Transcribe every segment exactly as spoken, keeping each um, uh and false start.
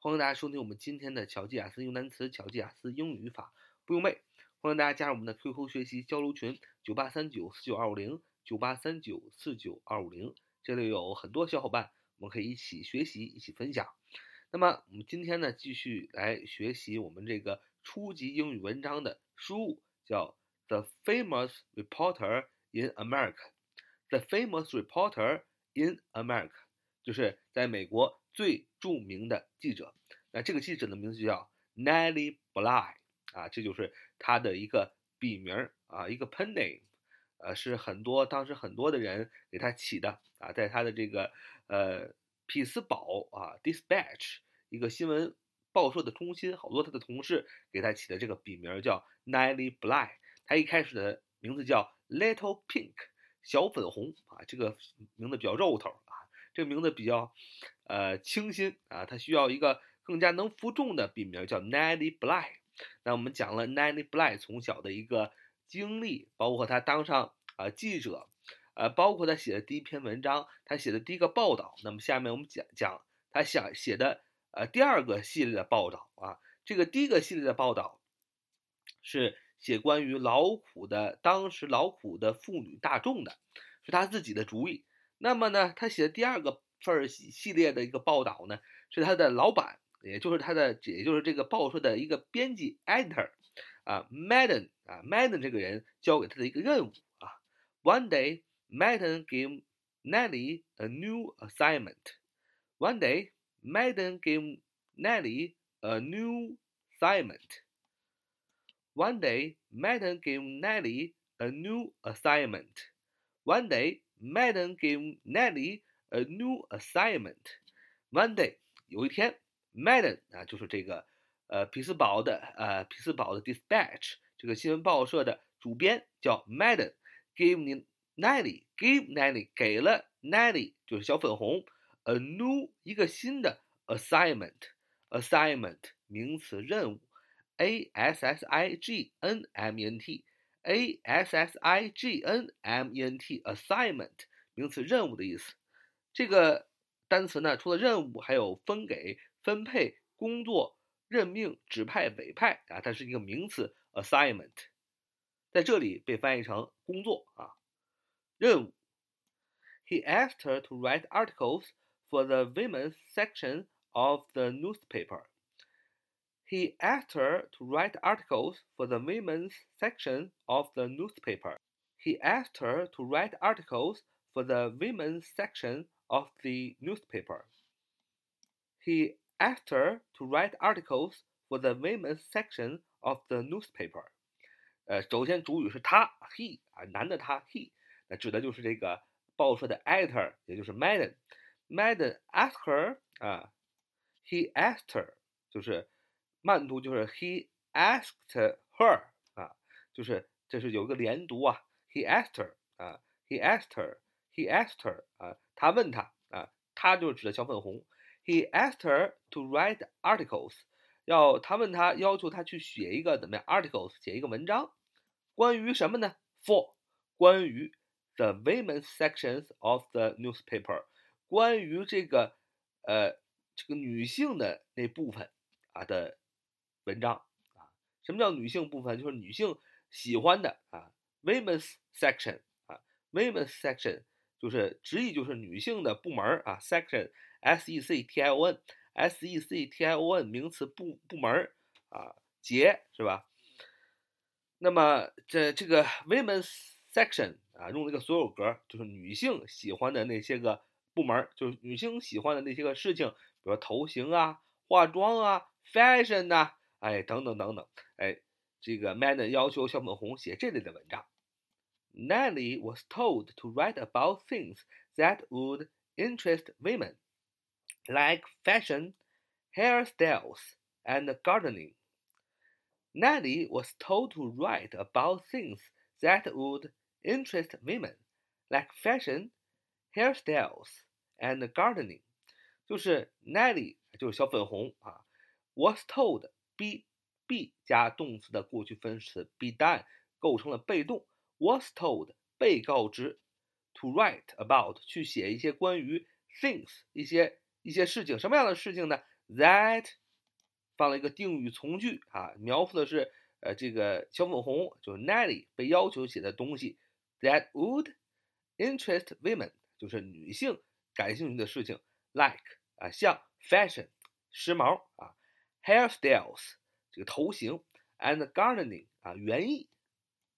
欢迎大家收听我们今天的巧记雅思用单词、巧记雅思英语法，不用背。欢迎大家加入我们的 Q Q 学习交流群九八三九四九二五零 九八三九四九二五零，这里有很多小伙伴，我们可以一起学习，一起分享。那么我们今天呢，继续来学习我们这个初级英语文章的书，叫 The Famous Reporter in America。 The Famous Reporter in America 就是在美国最著名的记者。那这个记者的名字就叫 Nellie Bly 啊，这就是他的一个笔名啊，一个 pen name， 呃、啊，是很多当时很多的人给他起的啊，在他的这个呃匹兹堡啊 Dispatch 一个新闻报社的中心，好多他的同事给他起的这个笔名叫 Nellie Bly。 他一开始的名字叫 Little Pink， 小粉红啊，这个名字比较肉头啊，这个名字比较呃清新啊，他需要一个更加能服众的笔名叫 Nellie Bly。 那我们讲了 Nellie Bly 从小的一个经历，包括他当上啊、呃、记者，呃，包括他写的第一篇文章，他写的第一个报道。那么下面我们讲讲他想写的呃第二个系列的报道啊。这个第一个系列的报道是写关于劳苦的当时劳苦的妇女大众的，是他自己的主意。那么呢，他写的第二个份系列的一个报道呢，是他的老板，也就是他的也就是这个报社的一个编辑 editor 啊 Madden 啊 Madden 这个人交给他的一个任务啊。 One day Madden gave Nellie a new assignment. One day, Madden gave Nellie a new assignment. One day, Madden gave Nellie a new assignment. One day, Madden gave Nellie a new assignment. One day, 有一天 ，Madden 啊，就是这个呃匹兹堡的呃匹兹堡的 Dispatch 这个新闻报社的主编叫 Madden， gave Nellie Nellie gave Nellie 给了 Nellie 就是小粉红 a new 一个新的 assignment assignment 名词任务 a s s i g n m e n t a s s i g n m e n t assignment 名词任务的意思。这个单词呢，除了任务还有分给、分配、工作、任命、指派、委派啊，它是一个名词 assignment， 在这里被翻译成工作啊。任务 He asked her to write articles for the women's section of the newspaper. He asked her to write articles for the women's section of the newspaper. He asked her to write articles for the women's section of the newspaper. He asked her to write articles for the women's section of the newspaper. 呃，首先主语是他 he 啊，男的他 he。那指的就是这个报社的 editor， 也就是 Madden。Madden asked her 啊 ，he asked her 就是慢读，就是 he asked her 啊，就是这是有一个连读啊 ，he asked her 啊 ，he asked her，he asked her 啊，他问他啊，他就是指的小粉红。He asked her to write articles， 要他问他要求他去写一个怎么样 articles 写一个文章，关于什么呢 ？For 关于The women's sections of the newspaper， 关于这个呃这个女性的那部分啊的文章啊，什么叫女性部分？就是女性喜欢的啊 ，women's section 啊 ，women's section 就是直译就是女性的部门啊 ，section s e c t i o n s e c t i o n 名词部部门啊节是吧？那么这这个 women's section。啊，用了一个所有格，就是女性喜欢的那些个部门，就是女性喜欢的那些个事情，比如头型啊、化妆啊、fashion 啊，哎，等等等等，哎，这个 Madden 要求小粉红写这类的文章。Nellie was told to write about things that would interest women, like fashion, hairstyles, and gardening. Nellie was told to write about things that would interest women, like fashion, hairstyles, and gardening. 就是 Nellie 就是小粉红啊 was told be be 加动词的过去分词 be done 构成了被动 was told 被告知 to write about 去写一些关于 things 一些一些事情，什么样的事情呢？ that 放了一个定语从句啊，描述的是呃这个小粉红就是 Nellie 被要求写的东西 that would interest women 就是女性感兴趣的事情 like 啊像 fashion 时髦啊 hairstyles 这个头型 and gardening 啊园艺。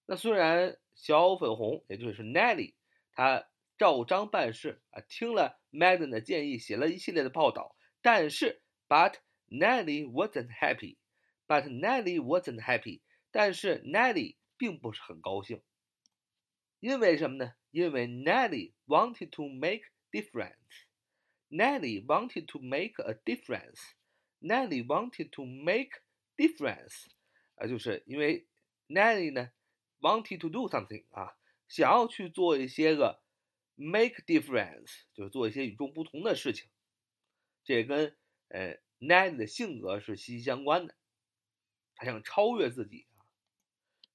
那虽然小粉红也就是 Nellie 她照章办事啊，听了 Madden 的建议写了一系列的报道，但是 But Nellie wasn't happy But Nellie wasn't happy 但是 Nellie 并不是很高兴，因为什么呢？因为 Nellie wanted to make difference Nellie wanted to make a difference Nellie wanted to make difference 啊，就是因为 Nellie 呢wanted to do something 啊，想要去做一些个 make difference 就是做一些与众不同的事情，这跟呃 Nellie 的性格是息息相关的，她想超越自己。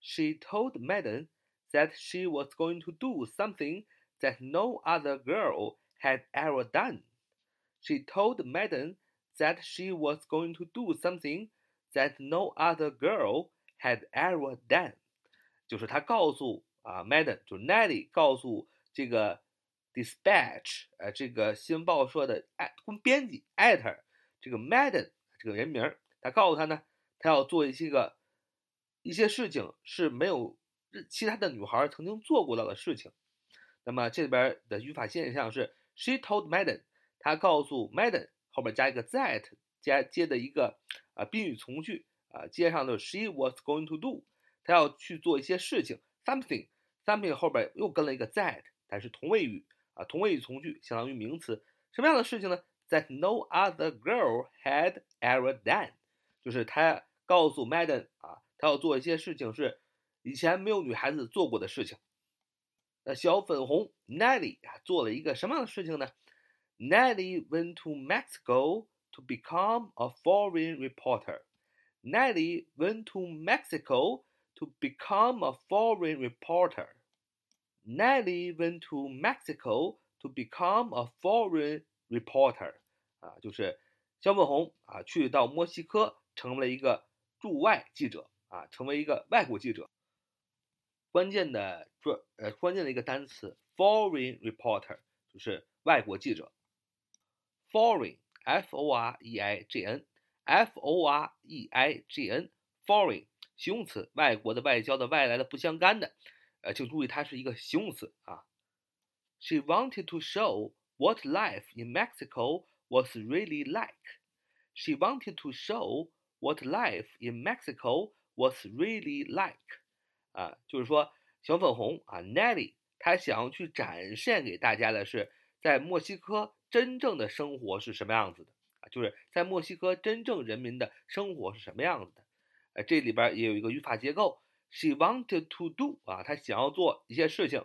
She told Madden that she was going to do something that no other girl had ever done She told Madden that she was going to do something that no other girl had ever done就是他告诉啊 Madden 就是 Nellie 告诉这个 Dispatch 呃这个新报社的编辑 Editor 这个 Madden 这个人名，他告诉他呢他要做一些个一些事情是没有其他的女孩曾经做过到的事情。那么这里边的语法现象是 She told Madden 他告诉 Madden 后面加一个 that 加接的一个啊宾语从句啊，接上就是 She was going to do他要去做一些事情 something something 后边又跟了一个 that 它是同位语啊，同位语从句相当于名词，什么样的事情呢？ that no other girl had ever done 就是他告诉 Madden 啊，他要做一些事情是以前没有女孩子做过的事情。那小粉红 Nellie 啊做了一个什么样的事情呢？ Nellie went to Mexico to become a foreign reporter Nellie went to Mexico to become a foreign reporter Nellie went to Mexico to become a foreign reporter 啊，就是小粉红啊去到墨西哥成为一个驻外记者啊，成为一个外国记者。关键的呃关键的一个单词 foreign reporter 就是外国记者。foreign F-O-R-E-I-G-N F-O-R-E-I-G-N foreign形容词外国的外交的外来的不相干的呃，请注意它是一个形容词啊。She wanted to show what life in Mexico was really like She wanted to show what life in Mexico was really like 啊，就是说小粉红啊 Nellie 她想要去展现给大家的是在墨西哥真正的生活是什么样子的啊，就是在墨西哥真正人民的生活是什么样子的。呃，这里边也有一个语法结构 ，she wanted to do 啊，她想要做一些事情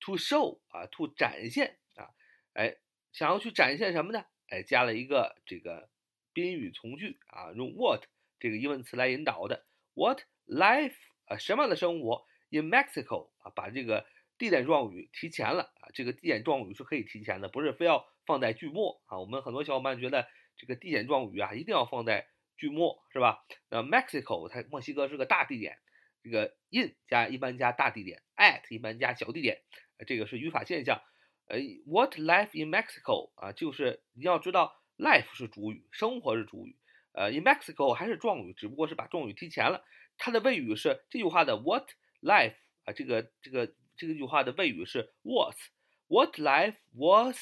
，to show 啊 ，to 展现啊，哎，想要去展现什么呢？哎，加了一个这个宾语从句啊，用 what 这个疑问词来引导的 ，what life 啊，什么样的生活 in Mexico 啊，把这个地点状语提前了啊，这个地点状语是可以提前的，不是非要放在句末啊。我们很多小伙伴觉得这个地点状语啊，一定要放在句末是吧？那 Mexico 它墨西哥是个大地点，这个 in 加一般加大地点 ，at 一般加小地点，这个是语法现象。呃 ，What life in Mexico 啊，就是你要知道 life 是主语，生活是主语，呃 ，in Mexico 还是状语，只不过是把状语提前了。它的谓语是这句话的 What life 啊，这个这个这个句话的谓语是 was What life was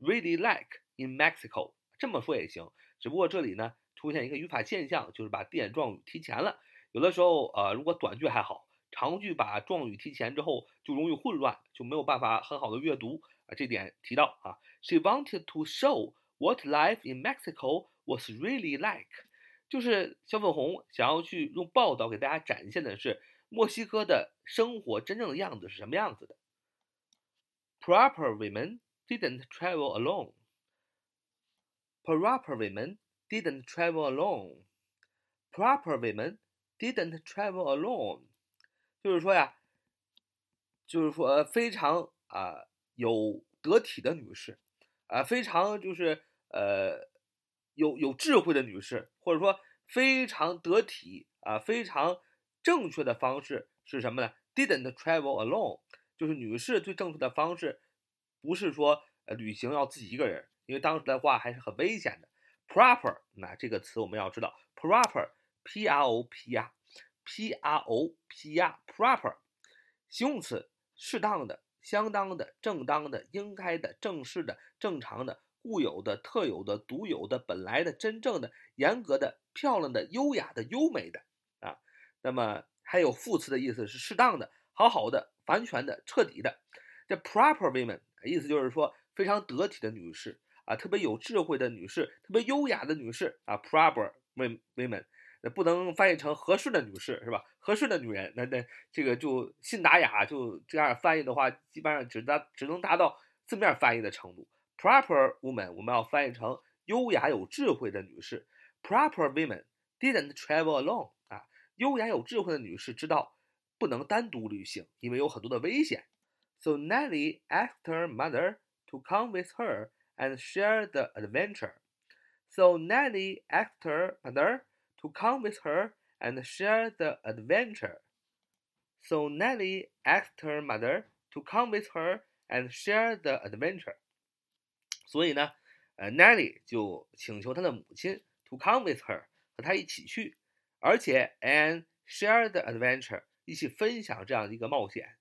really like in Mexico 这么说也行，只不过这里呢。出现一个语法现象，就是把地点状语提前了。有的时候，呃，如果短句还好，长句把状语提前之后就容易混乱，就没有办法很好的阅读啊。这点提到啊 ，She wanted to show what life in Mexico was really like， 就是小粉红想要去用报道给大家展现的是墨西哥的生活真正的样子是什么样子的。Proper women didn't travel alone. Proper women.Didn't travel alone. Proper women didn't travel alone. 就是说呀，就是说非常啊、呃、有得体的女士啊、呃，非常就是呃有有智慧的女士，或者说非常得体啊、呃、非常正确的方式是什么呢？ Didn't travel alone， 就是女士最正确的方式不是说、呃、旅行要自己一个人，因为当时的话还是很危险的。 Proper， 那这个词我们要知道 Proper P R O P R P R O P R Proper 形容词，适当的、相当的、正当的、应该的、正式的、正常的、固有的、特有的、独有的、本来的、真正的、严格的、漂亮的、优雅的、优美的啊。那么还有副词的意思是适当的、好好的、完全的、彻底的。这 proper women 意思就是说非常得体的女士啊，特别有智慧的女士，特别优雅的女士啊 ，proper women。不能翻译成合适的女士是吧？合适的女人，那那这个就信达雅，就这样翻译的话，基本上只达只能达到字面翻译的程度。Proper woman 我们要翻译成优雅有智慧的女士。Proper women didn't travel alone 啊，优雅有智慧的女士知道不能单独旅行，因为有很多的危险。So Nellie asked her mother to come with her and share the adventure. So Nellie asked her mother.To come with her and share the adventure. So Nellie asked her mother to come with her and share the adventure. 所以呢，呃 ，Nellie 就请求她的母亲 to come with her 和她一起去，而且 and share the adventure 一起分享这样的一个冒险。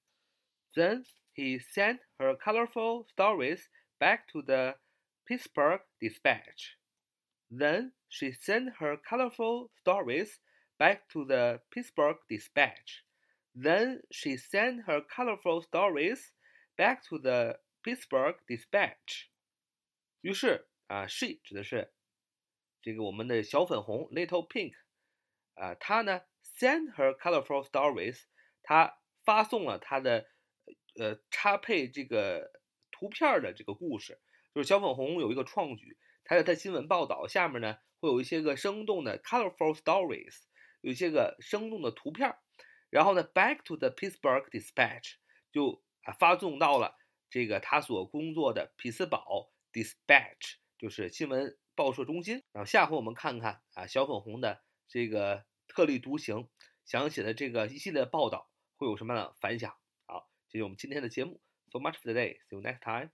Then he sent her colorful stories back to the Pittsburgh Dispatch.Then she sent her colorful stories back to the Pittsburgh Dispatch. Then she sent her colorful stories back to the Pittsburgh Dispatch. 于是啊 ，she 指的是这个我们的小粉红 Little Pink 啊，她呢 sent her colorful stories， 她发送了她的呃插配这个图片的这个故事，就是小粉红有一个创举。还有在新闻报道下面呢，会有一些个生动的 colorful stories， 有一些个生动的图片，然后呢 back to the Pittsburgh Dispatch 就发送到了这个他所工作的匹兹堡 Dispatch， 就是新闻报社中心。然后下回我们看看啊，小粉红的这个特立独行想写的这个一系列报道会有什么样的反响。好，这是我们今天的节目。So much for today. See you next time.